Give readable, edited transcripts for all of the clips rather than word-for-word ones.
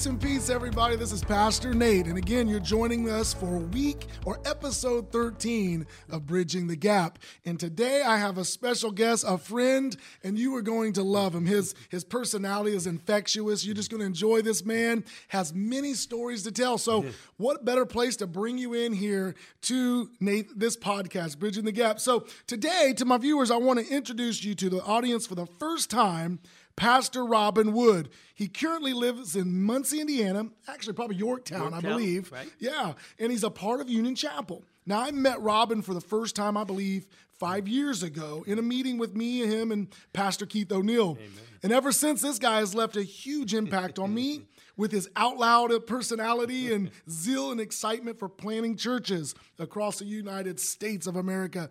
Grace and peace, everybody. This is Pastor Nate, and again, you're joining us for week or episode 13 of Bridging the Gap. And today I have a special guest, a friend, and you are going to love him. His personality is infectious. You're just going to enjoy this man. Has many stories to tell. So what better place to bring you in here to Nate, this podcast, Bridging the Gap. So today, to my viewers, I want to introduce you to the audience for the first time, Pastor Robin Wood. He currently lives in Muncie, Indiana, actually probably Yorktown, I believe. Right? Yeah, and he's a part of Union Chapel. Now, I met Robin for the first time, I believe, 5 years ago in a meeting with me, him, and Pastor Keith O'Neill. Amen. And ever since, this guy has left a huge impact on me with his out-loud personality and zeal and excitement for planting churches across the United States of America.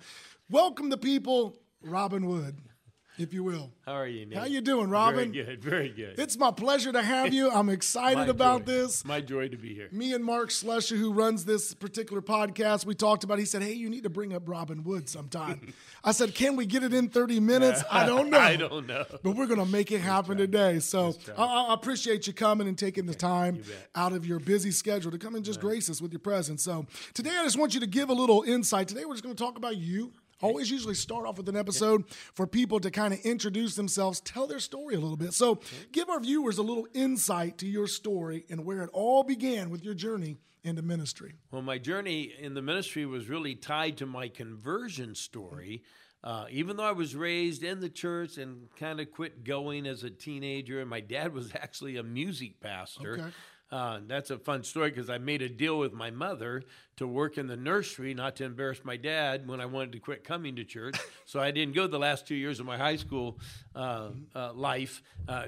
Welcome the people, Robin Wood, if you will. How are you, Nate? How you doing, Robin? Very good, very good. It's my pleasure to have you. I'm excited about this. My joy to be here. Me and Mark Schlescher, who runs this particular podcast, we talked about it. He said, hey, you need to bring up Robin Wood sometime. I said, can we get it in 30 minutes? I don't know. I don't know. But we're going to make it happen today. So I appreciate you coming and taking the time out of your busy schedule to come and just grace us with your presence. So today I just want you to give a little insight. Today we're just going to talk about you. Always usually start off with an episode for people to kind of introduce themselves, tell their story a little bit. So give our viewers a little insight to your story and where it all began with your journey into ministry. Well, my journey in the ministry was really tied to my conversion story. Even though I was raised in the church and kind of quit going as a teenager, and my dad was actually a music pastor. Okay. That's a fun story because I made a deal with my mother to work in the nursery, not to embarrass my dad when I wanted to quit coming to church. So I didn't go the last 2 years of my high school life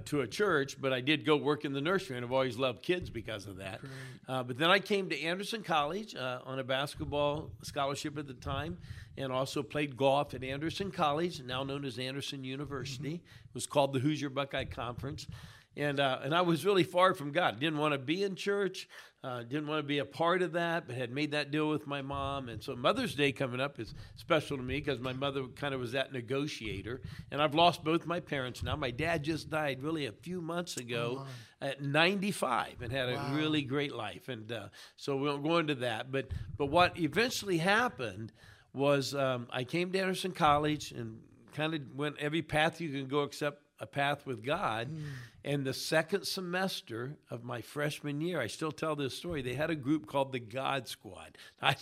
to a church, but I did go work in the nursery, and I've always loved kids because of that. But then I came to Anderson College on a basketball scholarship at the time, and also played golf at Anderson College, now known as Anderson University. It was called the Hoosier Buckeye Conference. And I was really far from God. Didn't want to be in church, didn't want to be a part of that, but had made that deal with my mom. And so Mother's Day coming up is special to me because my mother kind of was that negotiator. And I've lost both my parents now. My dad just died really a few months ago at 95 and had a really great life. And so we won't go into that. But what eventually happened was I came to Anderson College and kind of went every path you can go except a path with God. And the second semester of my freshman year, I still tell this story, they had a group called the God Squad. I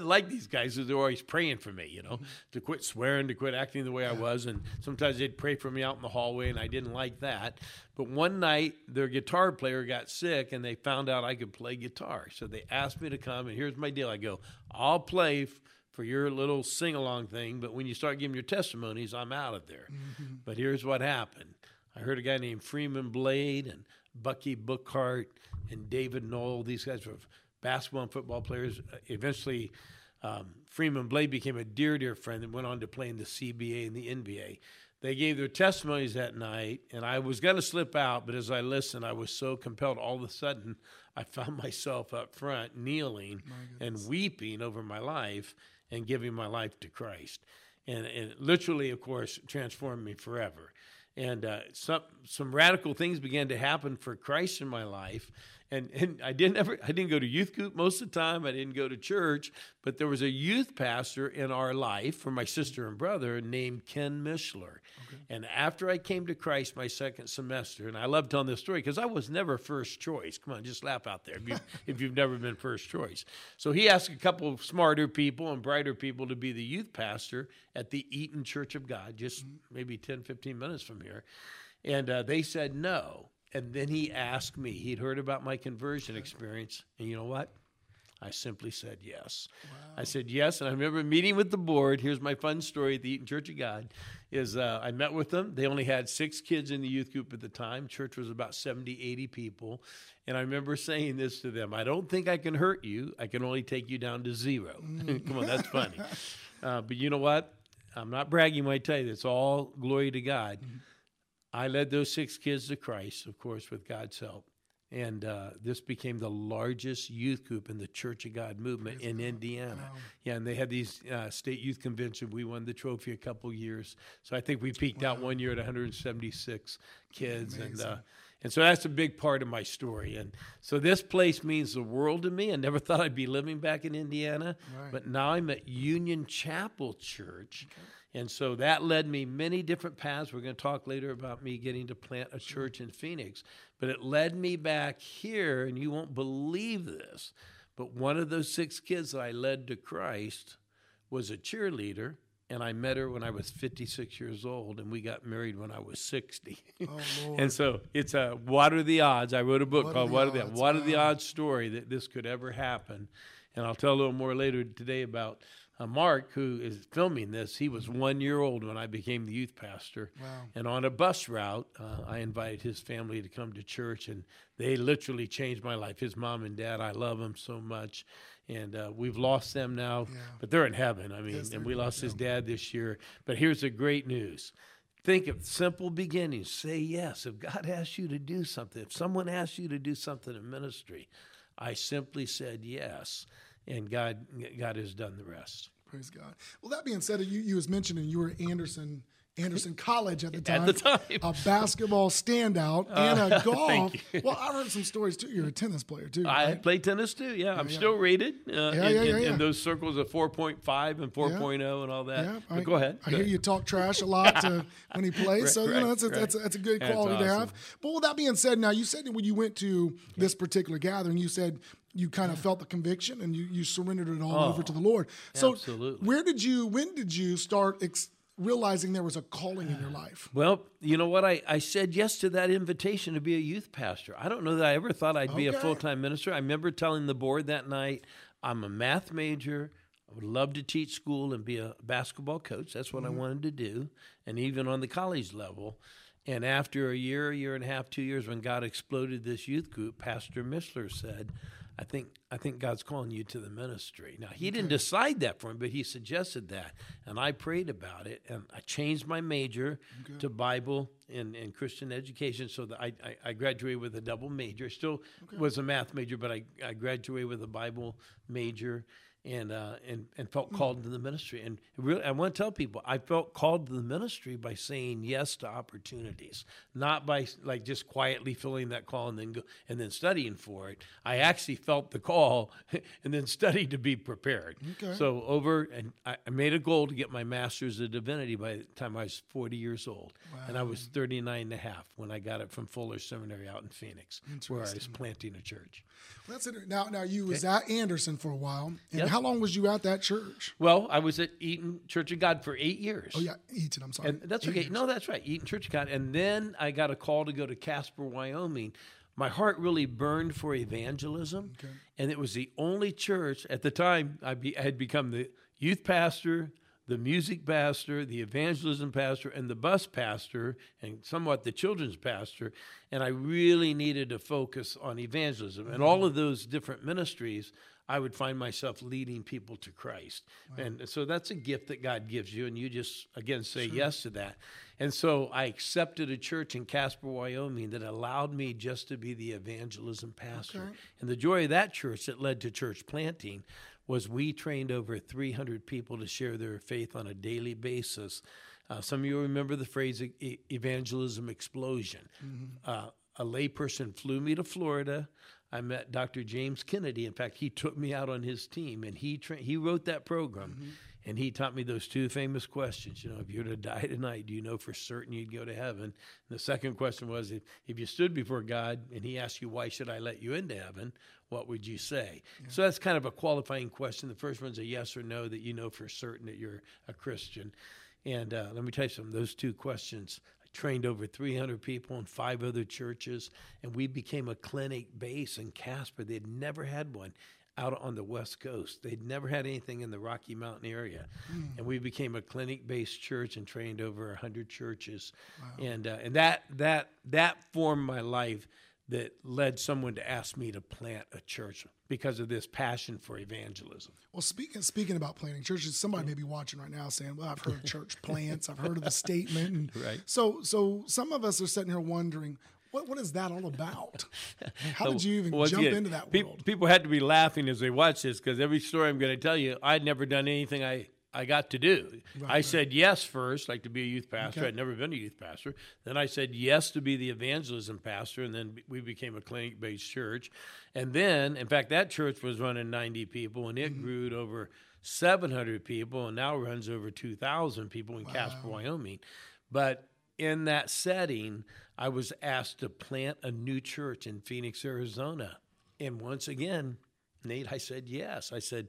like these guys because they're always praying for me, you know, to quit swearing, to quit acting the way I was. And sometimes they'd pray for me out in the hallway, and I didn't like that. But one night, their guitar player got sick, and they found out I could play guitar. So they asked me to come, and here's my deal. I go, I'll play for your little sing-along thing, but when you start giving your testimonies, I'm out of there. But here's what happened. I heard a guy named Freeman Blade and Bucky Bookhart and David Noel. These guys were basketball and football players. Eventually, Freeman Blade became a dear, dear friend and went on to play in the CBA and the NBA. They gave their testimonies that night, and I was going to slip out, but as I listened, I was so compelled. All of a sudden, I found myself up front kneeling and weeping over my life and giving my life to Christ. And it literally, of course, transformed me forever. And some radical things began to happen for Christ in my life. And I didn't go to youth group most of the time. I didn't go to church. But there was a youth pastor in our life for my sister and brother named Ken Mishler. And after I came to Christ my second semester, and I love telling this story because I was never first choice. Come on, just laugh out there if you've never been first choice. So he asked a couple of smarter people and brighter people to be the youth pastor at the Eaton Church of God, just maybe 10, 15 minutes from here. And they said no. And then he asked me, he'd heard about my conversion experience, and you know what? I simply said yes. I said yes, and I remember meeting with the board. Here's my fun story at the Eaton Church of God, is I met with them. They only had 6 kids in the youth group at the time. Church was about 70, 80 people. And I remember saying this to them, I don't think I can hurt you. I can only take you down to 0. Come on, that's funny. But you know what? I'm not bragging when I tell you this. All glory to God. I led those 6 kids to Christ, of course, with God's help. And this became the largest youth group in the Church of God movement in Indiana. Wow. Yeah, and they had these state youth convention. We won the trophy a couple years. So I think we peaked out one year at 176 kids. Amazing. And And so that's a big part of my story. And so this place means the world to me. I never thought I'd be living back in Indiana, right. But now I'm at Union Chapel Church. Okay. And so that led me many different paths. We're going to talk later about me getting to plant a church in Phoenix, but it led me back here, and you won't believe this, but one of those 6 kids that I led to Christ was a cheerleader. And I met her when I was 56 years old, and we got married when I was 60. Oh, Lord. And so it's a what are the odds? I wrote a book called What Are the Odds story that this could ever happen. And I'll tell a little more later today about Mark, who is filming this. He was 1 year old when I became the youth pastor. Wow. And on a bus route, I invited his family to come to church, and they literally changed my life. His mom and dad, I love them so much. And we've lost them now, yeah. But they're in heaven. I mean, yes, and we lost his dad this year. But here's the great news. Think of simple beginnings. Say yes. If God asks you to do something, if someone asks you to do something in ministry, I simply said yes, and God has done the rest. Praise God. Well, that being said, you was mentioning you were at Anderson College at the time, a basketball standout and a golf. Thank you. Well, I heard some stories too. You're a tennis player too. Right? I played tennis too. Yeah, I'm still rated in those circles of 4.5 and 4.0 and all that. Yeah. But go ahead. I hear you talk trash a lot when he plays, that's a good quality to have. But with that being said, now you said that when you went to this particular gathering, you said you kind of felt the conviction and you surrendered it all over to the Lord. So, absolutely. When did you start realizing there was a calling in your life? Well, you know what? I said yes to that invitation to be a youth pastor. I don't know that I ever thought I'd be a full-time minister. I remember telling the board that night, I'm a math major. I would love to teach school and be a basketball coach. That's what I wanted to do, and even on the college level. And after a year and a half, 2 years, when God exploded this youth group, Pastor Mishler said, I think God's calling you to the ministry. Now, he didn't decide that for him, but he suggested that. And I prayed about it, and I changed my major to Bible and Christian education, so that I graduated with a double major. I still was a math major, but I graduated with a Bible major and felt called to the ministry. And really, I want to tell people, I felt called to the ministry by saying yes to opportunities, not by like just quietly filling that call and then go, and then studying for it. I actually felt the call and then studied to be prepared. Okay. So I made a goal to get my master's of divinity by the time I was 40 years old. Wow. And I was 39 and a half when I got it from Fuller Seminary out in Phoenix, where I was planting a church. Well, that's interesting. Now you was at Anderson for a while. And how long was you at that church? Well, I was at Eaton Church of God for 8 years. Oh, yeah, Eaton, I'm sorry. And that's okay. No, that's right, Eaton Church of God. And then I got a call to go to Casper, Wyoming. My heart really burned for evangelism, and it was the only church. At the time, I had become the youth pastor, the music pastor, the evangelism pastor, and the bus pastor, and somewhat the children's pastor, and I really needed to focus on evangelism. And all of those different ministries, I would find myself leading people to Christ. Wow. And so that's a gift that God gives you, and you just, again, say yes to that. And so I accepted a church in Casper, Wyoming that allowed me just to be the evangelism pastor. Okay. And the joy of that church that led to church planting was we trained over 300 people to share their faith on a daily basis. Some of you remember the phrase evangelism explosion. Mm-hmm. A layperson flew me to Florida. I met Dr. James Kennedy. In fact, he took me out on his team, and he wrote that program, and he taught me those two famous questions. You know, if you were to die tonight, do you know for certain you'd go to heaven? And the second question was, if you stood before God and he asked you, why should I let you into heaven, what would you say? Yeah. So that's kind of a qualifying question. The first one's a yes or no that you know for certain that you're a Christian. And let me tell you something, those two questions trained over 300 people in 5 other churches, and we became a clinic base in Casper. They'd never had one out on the West Coast. They'd never had anything in the Rocky Mountain area. And we became a clinic-based church and trained over 100 churches. Wow. And that formed my life that led someone to ask me to plant a church because of this passion for evangelism. Well, speaking about planting churches, somebody may be watching right now saying, well, I've heard of church plants, I've heard of the statement. And so some of us are sitting here wondering, what is that all about? How did you even jump into that world? People had to be laughing as they watched this, because every story I'm going to tell you, I'd never done anything I I got to do. Right, I said yes first, like to be a youth pastor. Okay. I'd never been a youth pastor. Then I said yes to be the evangelism pastor, and then we became a clinic-based church. And then, in fact, that church was running 90 people, and it grew to over 700 people, and now runs over 2,000 people in Casper, Wyoming. But in that setting, I was asked to plant a new church in Phoenix, Arizona. And once again, Nate, I said yes. I said,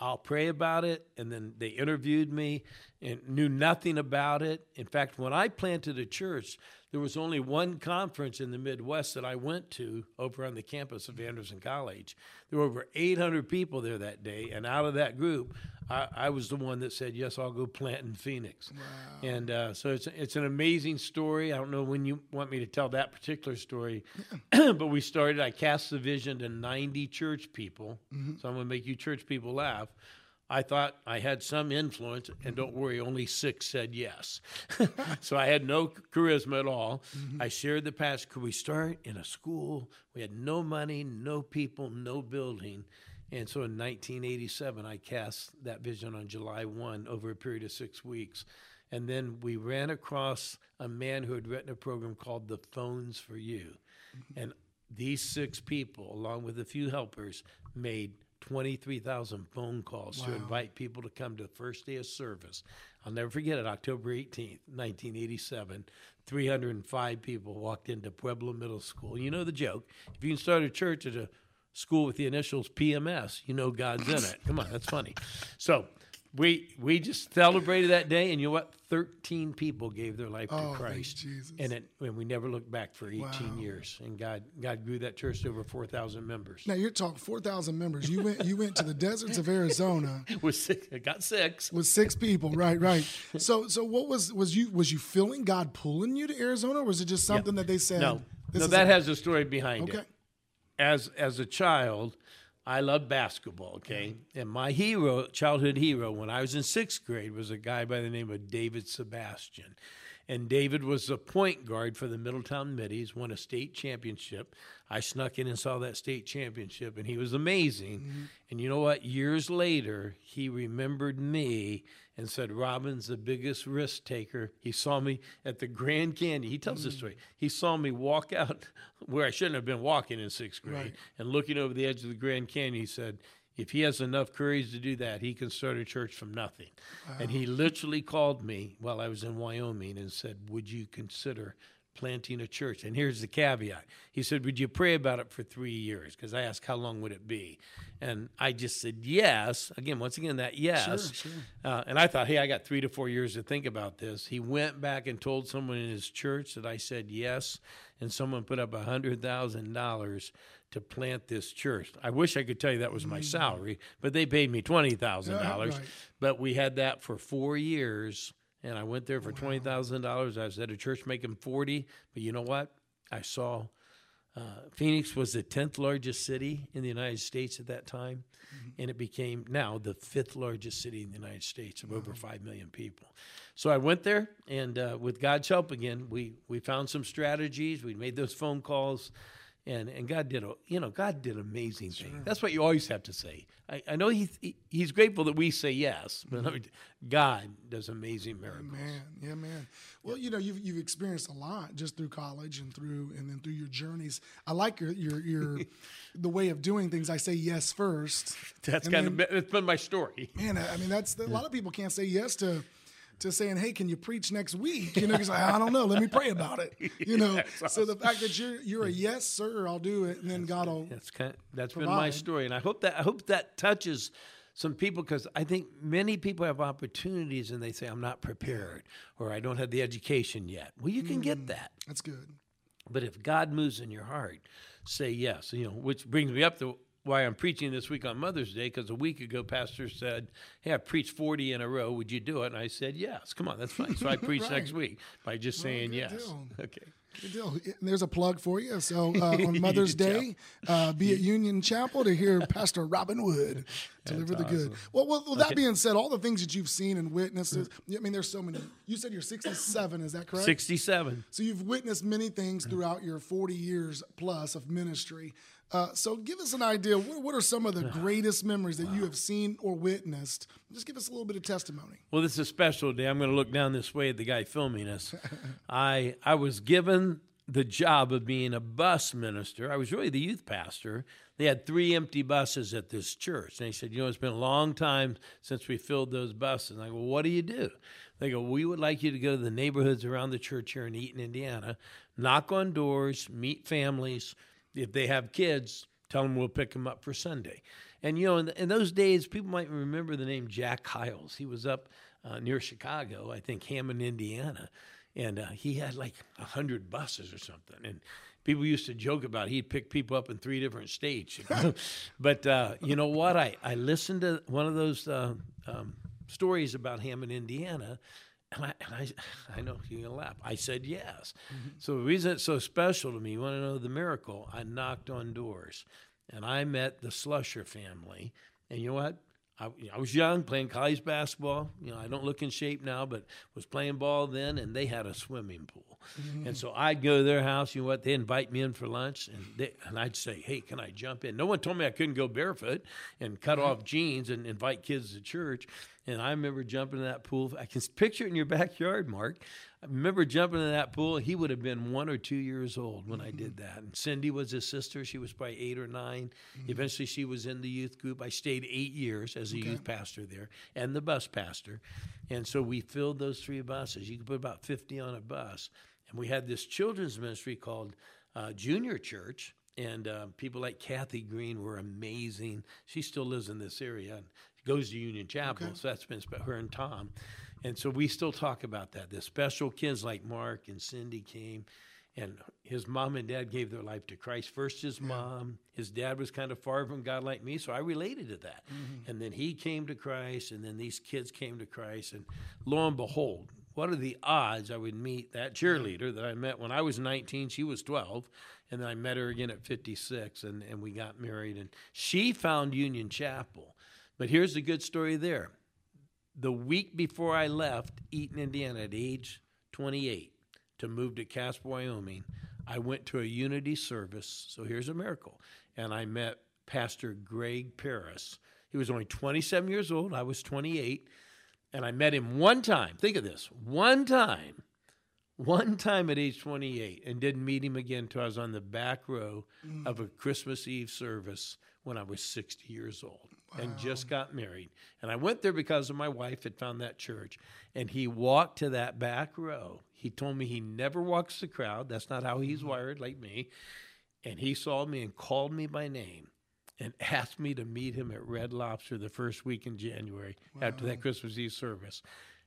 I'll pray about it. And then they interviewed me and knew nothing about it. In fact, when I planted a church, there was only one conference in the Midwest that I went to over on the campus of Anderson College. There were over 800 people there that day. And out of that group, I was the one that said, yes, I'll go plant in Phoenix. Wow. And so it's an amazing story. I don't know when you want me to tell that particular story, but we started, I cast the vision to 90 church people. Mm-hmm. So I'm going to make you church people laugh. I thought I had some influence, and don't worry, only 6 said yes. So I had no charisma at all. Mm-hmm. I shared the passion. Could we start in a school? We had no money, no people, no building. And so in 1987, I cast that vision on July 1 over a period of 6 weeks. And then we ran across a man who had written a program called The Phones for You. Mm-hmm. And these 6 people, along with a few helpers, made 23,000 phone calls to invite people to come to the first day of service. I'll never forget it, October 18th, 1987. 305 people walked into Pueblo Middle School. You know the joke. If you can start a church at a school with the initials PMS, you know God's in it. Come on, that's funny. So we just celebrated that day, and you know what? 13 people gave their life to Christ. And we never looked back for 18 years. And God grew that church to over 4,000 members. Now you're talking 4,000 members. You went to the deserts of Arizona. With 6 people, right. So what was you feeling God pulling you to Arizona, or was it just something that they said? No, that has a story behind it. As a child, I loved basketball, okay? Mm-hmm. And my childhood hero, when I was in 6th grade, was a guy by the name of David Sebastian. And David was the point guard for the Middletown Middies, won a state championship. I snuck in and saw that state championship, and he was amazing. Mm-hmm. And you know what? Years later, he remembered me and said, Robin's the biggest risk taker. He saw me at the Grand Canyon. He tells this story. He saw me walk out where I shouldn't have been walking in 6th grade. Right. And looking over the edge of the Grand Canyon, he said, if he has enough courage to do that, he can start a church from nothing. Wow. And he literally called me while I was in Wyoming and said, would you consider planting a church? And here's the caveat. He said, would you pray about it for 3 years? Because I asked, how long would it be? And I just said, yes. Once again, that yes. Sure. And I thought, hey, I got 3 to 4 years to think about this. He went back and told someone in his church that I said yes, and someone put up $100,000 to plant this church. I wish I could tell you that was my salary, but they paid me $20,000. Right. But we had that for 4 years, and I went there for $20,000. I was at a church making $40,000, but you know what? I saw Phoenix was the 10th largest city in the United States at that time, and it became now the 5th largest city in the United States of over 5 million people. So I went there, and with God's help again, we found some strategies. We made those phone calls. And God did amazing things. Sure. That's what you always have to say. I know He's grateful that we say yes, but God does amazing miracles. Yeah, man. Well, you've experienced a lot just through college and then through your journeys. I like your the way of doing things. I say yes first. It's been my story. Man, a lot of people can't say yes to saying, hey, can you preach next week? He's like, I don't know. Let me pray about it. That's awesome. So the fact that you're a yes, sir, I'll do it, and then God will. That's been my story, and I hope that touches some people, because I think many people have opportunities and they say, I'm not prepared, or I don't have the education yet. Well, you can get that. That's good. But if God moves in your heart, say yes. Which brings me up to why I'm preaching this week on Mother's Day, because a week ago, Pastor said, hey, I preached 40 in a row. Would you do it? And I said, yes. Come on, that's fine. So I preached next week by just saying yes. Deal. Okay. Good deal. And there's a plug for you. So on Mother's Day, be at Union Chapel to hear Pastor Robin Wood deliver the good. Well, that being said, all the things that you've seen and witnessed, there's so many. You said you're 67, is that correct? 67. So you've witnessed many things throughout your 40 years plus of ministry. So give us an idea. What are some of the greatest memories that you have seen or witnessed Just give us a little bit of testimony. Well, this is a special day. I'm going to look down this way at the guy filming us. I was given the job of being a bus minister. I was really the youth pastor. They had 3 empty buses at this church. And they said, you know, it's been a long time since we filled those buses. And I go, well, what do you do? They go, we would like you to go to the neighborhoods around the church here in Eaton, Indiana, knock on doors, meet families. If they have kids, tell them we'll pick them up for Sunday. And, you know, in those days, people might remember the name Jack Hiles. He was up near Chicago, I think Hammond, Indiana. And he had like 100 buses or something. And people used to joke about it. He'd pick people up in 3 different states. You know? But you know what? I listened to one of those stories about Hammond, Indiana, and I know you're going to laugh. I said yes. Mm-hmm. So the reason it's so special to me, you want to know the miracle? I knocked on doors, and I met the Schlescher family. And you know what? I was young, playing college basketball. You know, I don't look in shape now, but was playing ball then, and they had a swimming pool. Mm-hmm. And so I'd go to their house. You know what? They invite me in for lunch, and I'd say, hey, can I jump in? No one told me I couldn't go barefoot and cut off jeans and invite kids to church. And I remember jumping in that pool. I can picture it in your backyard, Mark. I remember jumping in that pool. He would have been 1 or 2 years old when I did that. And Cindy was his sister. She was probably 8 or 9. Mm-hmm. Eventually, she was in the youth group. I stayed 8 years as a youth pastor there and the bus pastor. And so we filled those 3 buses. You could put about 50 on a bus. And we had this children's ministry called Junior Church. And people like Kathy Green were amazing. She still lives in this area and goes to Union Chapel, so that's been her and Tom. And so we still talk about that. The special kids like Mark and Cindy came, and his mom and dad gave their life to Christ. First his mom. His dad was kind of far from God like me, so I related to that. Mm-hmm. And then he came to Christ, and then these kids came to Christ. And lo and behold, what are the odds I would meet that cheerleader that I met when I was 19? She was 12. And then I met her again at 56, and we got married. And she found Union Chapel. But here's the good story there. The week before I left Eaton, Indiana, at age 28, to move to Casper, Wyoming, I went to a unity service. So here's a miracle. And I met Pastor Greg Paris. He was only 27 years old. I was 28. And I met him one time. Think of this. One time at age 28, and didn't meet him again until I was on the back row of a Christmas Eve service when I was 60 years old. Wow. And just got married. And I went there because of my wife had found that church. And he walked to that back row. He told me he never walks the crowd. That's not how he's wired, like me. And he saw me and called me by name and asked me to meet him at Red Lobster the first week in January after that Christmas Eve service.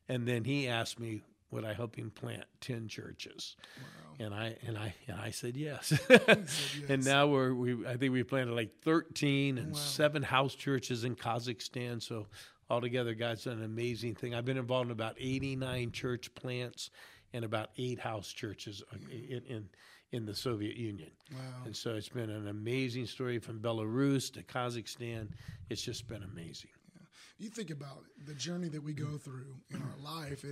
And then he asked me, would I help him plant 10 churches? Wow. And I said yes. And now I think we planted like 13 and 7 house churches in Kazakhstan. So altogether, God's done an amazing thing. I've been involved in about 89 church plants and about 8 house churches in the Soviet Union. Wow. And so it's been an amazing story from Belarus to Kazakhstan. It's just been amazing. Yeah. You think about it, the journey that we go through in our life.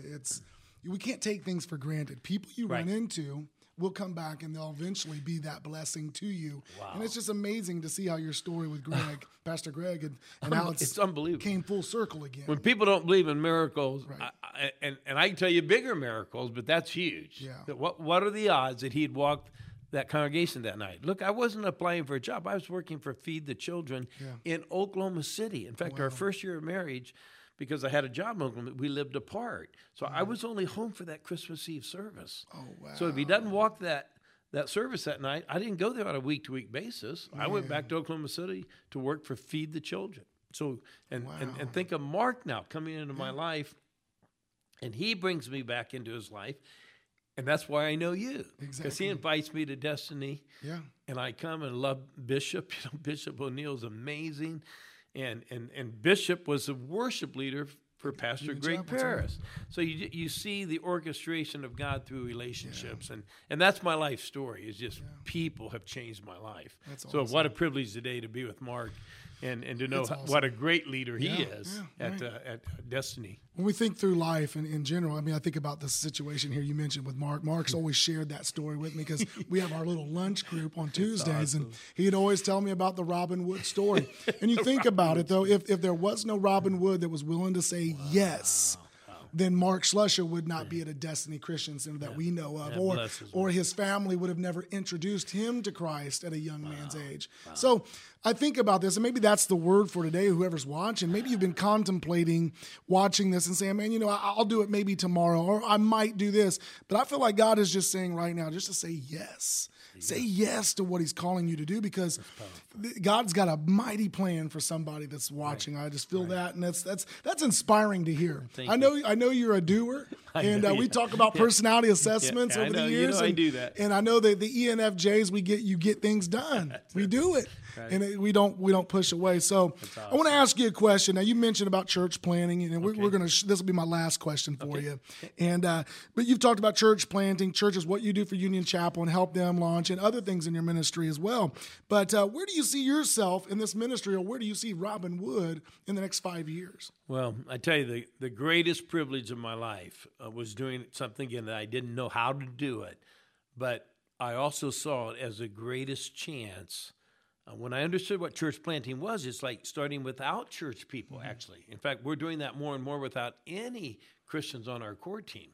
We can't take things for granted. People you run into will come back, and they'll eventually be that blessing to you. Wow. And it's just amazing to see how your story with Greg, Pastor Greg, and how it's unbelievable came full circle again. When people don't believe in miracles, I can tell you bigger miracles, but that's huge. Yeah. That what are the odds that he'd walked that congregation that night? Look, I wasn't applying for a job. I was working for Feed the Children in Oklahoma City. In fact, our first year of marriage, because I had a job, we lived apart. So I was only home for that Christmas Eve service. Oh, wow. So if he doesn't walk that service that night, I didn't go there on a week-to-week basis. I went back to Oklahoma City to work for Feed the Children. So and think of Mark now coming into my life, and he brings me back into his life, and that's why I know you. Exactly. Because he invites me to Destiny, and I come and love Bishop. You know, Bishop O'Neill's amazing. And Bishop was the worship leader for Pastor Greg Paris. So you see the orchestration of God through relationships. Yeah. And that's my life story, is just people have changed my life. That's awesome. So what a privilege today to be with Mark and to know awesome. What a great leader he is at Destiny. When we think through life and in general, I mean, I think about the situation here you mentioned with Mark. Mark's always shared that story with me because we have our little lunch group on Tuesdays, awesome. And he'd always tell me about the Robin Wood story. And you think about it, though, if there was no Robin Wood that was willing to say yes, then Mark Schlescher would not be at a Destiny Christian Center that we know of, or his family would have never introduced him to Christ at a young man's age. Wow. So I think about this, and maybe that's the word for today, whoever's watching. Maybe you've been contemplating watching this and saying, man, you know, I'll do it maybe tomorrow, or I might do this. But I feel like God is just saying right now, just to say yes. Say yes to what he's calling you to do, because God's got a mighty plan for somebody that's watching. Right. I just feel that, and that's inspiring to hear. I know you're a doer, and we talk about personality assessments over the years. I do that, and I know that the ENFJs you get things done. We do it, and we don't push away. So awesome. I want to ask you a question. Now you mentioned about church planning, and this will be my last question for you. And but you've talked about church planting, churches, what you do for Union Chapel, and help them launch. And other things in your ministry as well. But where do you see yourself in this ministry, or where do you see Robin Wood in the next 5 years? Well, I tell you, the greatest privilege of my life was doing something again that I didn't know how to do it, but I also saw it as the greatest chance. When I understood what church planting was, it's like starting without church people, actually. In fact, we're doing that more and more without any Christians on our core team.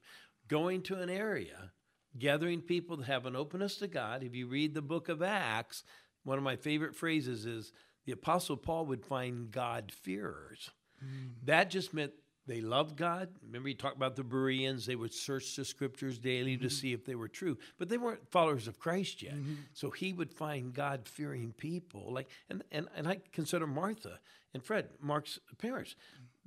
Going to an area, gathering people that have an openness to God. If you read the book of Acts, one of my favorite phrases is the Apostle Paul would find God-fearers. Mm. That just meant they loved God. Remember, he talked about the Bereans. They would search the Scriptures daily to see if they were true. But they weren't followers of Christ yet. So he would find God-fearing people. Like and I consider Martha and Fred, Mark's parents.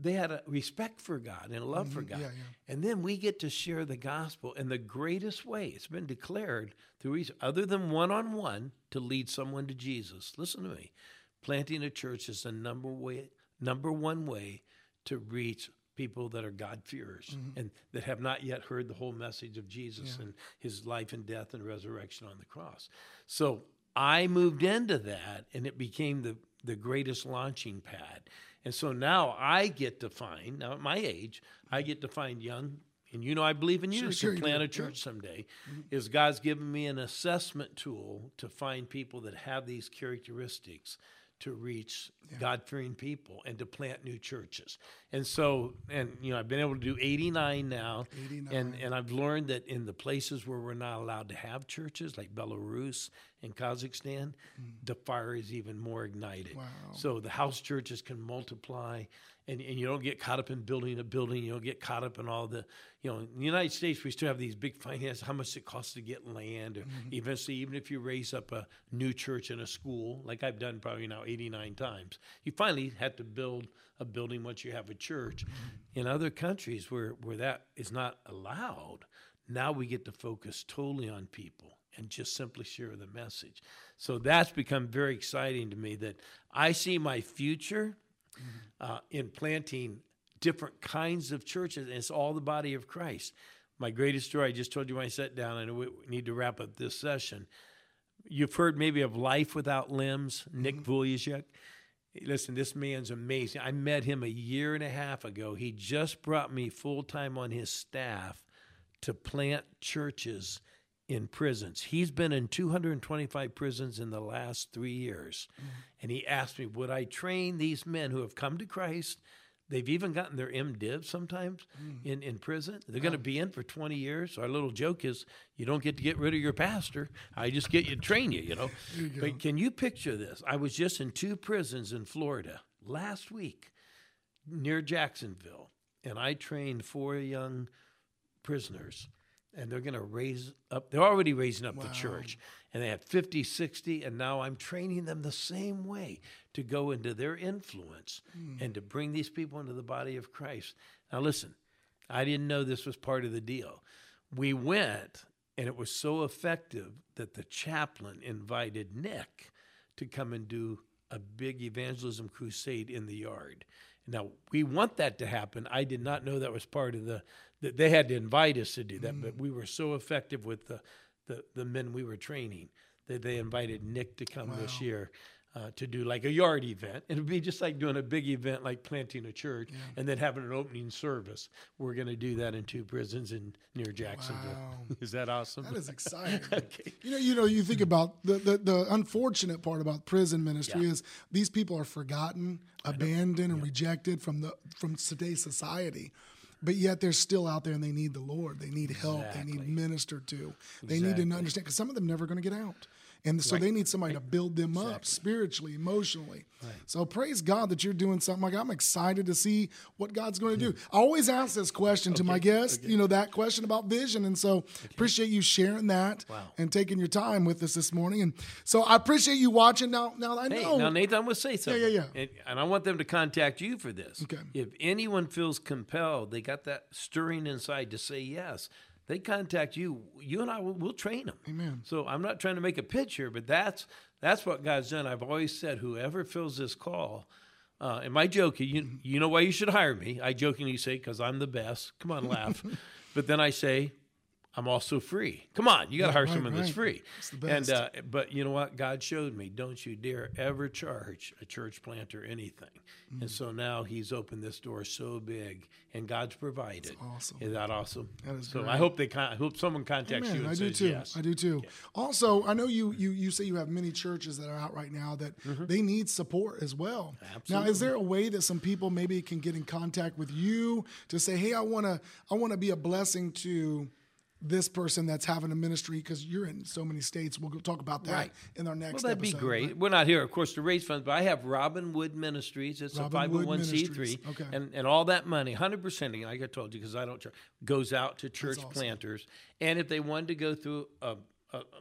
They had a respect for God and a love for God. Yeah, yeah. And then we get to share the gospel in the greatest way. It's been declared through other than one-on-one to lead someone to Jesus. Listen to me. Planting a church is the number one way to reach people that are God-fearers and that have not yet heard the whole message of Jesus and his life and death and resurrection on the cross. So I moved into that, and it became the greatest launching pad. And so now I get to find, now at my age, I get to find young, and you know I believe in you, to plant a church someday, is God's given me an assessment tool to find people that have these characteristics to reach God-fearing people and to plant new churches. And so, and you know, I've been able to do 89 now, and I've learned that in the places where we're not allowed to have churches, like Belarus and Kazakhstan, the fire is even more ignited. Wow. So the house churches can multiply, and you don't get caught up in building a building. You don't get caught up in all the, you know, in the United States, we still have these big finances, how much it costs to get land, or eventually, even if you raise up a new church and a school, like I've done probably now 89 times, you finally have to build a building once you have a church. In other countries where that is not allowed, now we get to focus totally on people and just simply share the message. So that's become very exciting to me, that I see my future in planting different kinds of churches, and it's all the body of Christ. My greatest story, I just told you when I sat down, and we need to wrap up this session. You've heard maybe of Life Without Limbs, Nick Vujicic. Listen, this man's amazing. I met him a year and a half ago. He just brought me full-time on his staff to plant churches in prisons. He's been in 225 prisons in the last 3 years. And he asked me, would I train these men who have come to Christ? They've even gotten their MDiv sometimes in prison. They're going to be in for 20 years. Our little joke is, you don't get to get rid of your pastor. I just get you to train you, you know. But can you picture this? I was just in 2 prisons in Florida last week near Jacksonville, and I trained 4 young prisoners. And they're going to raise up, they're already raising up the church. And they have 50, 60, and now I'm training them the same way to go into their influence and to bring these people into the body of Christ. Now listen, I didn't know this was part of the deal. We went, and it was so effective that the chaplain invited Nick to come and do a big evangelism crusade in the yard. Now, we want that to happen. I did not know that was part of that they had to invite us to do that, but we were so effective with the men we were training that they invited Nick to come this year. to do like a yard event. It would be just like doing a big event like planting a church and then having an opening service. We're going to do that in 2 prisons in near Jacksonville. Wow. Is that awesome? That is exciting. Okay. You know, you think about the unfortunate part about prison ministry is these people are forgotten, abandoned, and rejected from today's society. But yet they're still out there and they need the Lord. They need help. Exactly. They need ministered to. They need to understand, because some of them are never going to get out. And so they need somebody to build them up spiritually, emotionally. Right. So praise God that you're doing something like that. I'm excited to see what God's going to do. I always ask this question to my guests, you know, that question about vision. And so appreciate you sharing that and taking your time with us this morning. And so I appreciate you watching. Now I know. Now, Nathan, I'm going to say something. Yeah. And I want them to contact you for this. Okay. If anyone feels compelled, they got that stirring inside to say yes. They contact you. You and I, we'll train them. Amen. So I'm not trying to make a pitch here, but that's what God's done. I've always said, whoever fills this call, and my joke, you know why you should hire me. I jokingly say, because I'm the best. Come on, laugh. But then I say, I'm also free. Come on, you got to hire someone that's free. It's the best. And, but you know what? God showed me, don't you dare ever charge a church planter anything. Mm. And so now he's opened this door so big, and God's provided. That's awesome. Isn't that awesome? That is so great. I hope someone contacts you and says yes. I do too. Yeah. Also, I know you say you have many churches that are out right now that they need support as well. Absolutely. Now, is there a way that some people maybe can get in contact with you to say, hey, I want to be a blessing to this person that's having a ministry, because you're in so many states. We'll talk about that in our next episode. Well, that'd be great. Right? We're not here, of course, to raise funds, but I have Robin Wood Ministries. It's Robin a 501c3. Okay. And all that money, 100%, like I told you, because I don't charge, goes out to church planters. And if they wanted to go through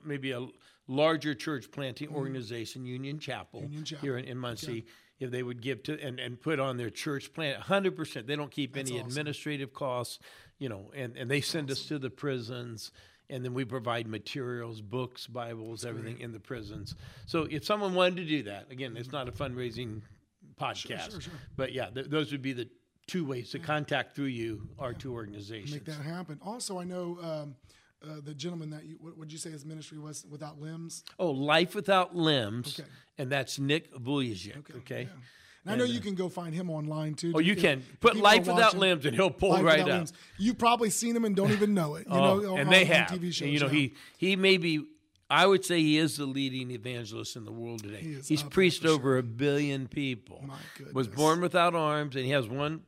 maybe a larger church planting organization, Union Chapel. Here in Muncie, if they would give to and put on their church plant, 100%. They don't keep any administrative costs, you know, and they send us to the prisons, and then we provide materials, books, Bibles, everything in the prisons. So if someone wanted to do that, again, it's not a fundraising podcast, sure. But those would be the two ways to contact through you our two organizations. Make that happen. Also, I know the gentleman that what would you say his ministry was, Without Limbs? Oh, Life Without Limbs, and that's Nick Vujicic, okay? Yeah. And I know you can go find him online, too. Oh, you can. Put Life Without Limbs, and he'll pull right up. You've probably seen him and don't even know it. You know, and they have. TV shows, and, you know, he may be, I would say he is the leading evangelist in the world today. He's preached over 1 billion people. My goodness. Was born without arms, and he has one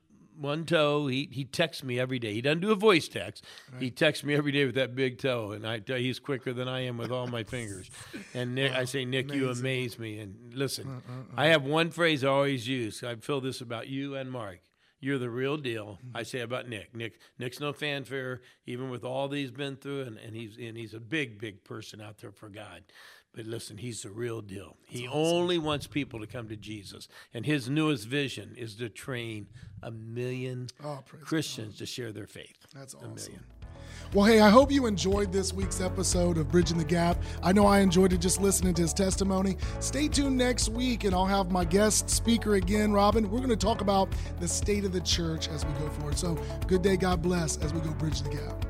toe. He texts me every day. He doesn't do a voice text. Right. He texts me every day with that big toe, and I tell you, he's quicker than I am with all my fingers. And Nick, I say, Nick, amazing. You amaze me. And listen, I have one phrase I always use. I feel this about you and Mark. You're the real deal. I say about Nick. Nick's no fanfare, even with all that he's been through, and he's a big, big person out there for God. But listen, he's the real deal. He only wants people to come to Jesus. And his newest vision is to train 1 million Christians to share their faith. That's awesome. 1 million. Well, hey, I hope you enjoyed this week's episode of Bridging the Gap. I know I enjoyed it just listening to his testimony. Stay tuned next week, and I'll have my guest speaker again, Robin. We're going to talk about the state of the church as we go forward. So good day, God bless, as we go Bridge the Gap.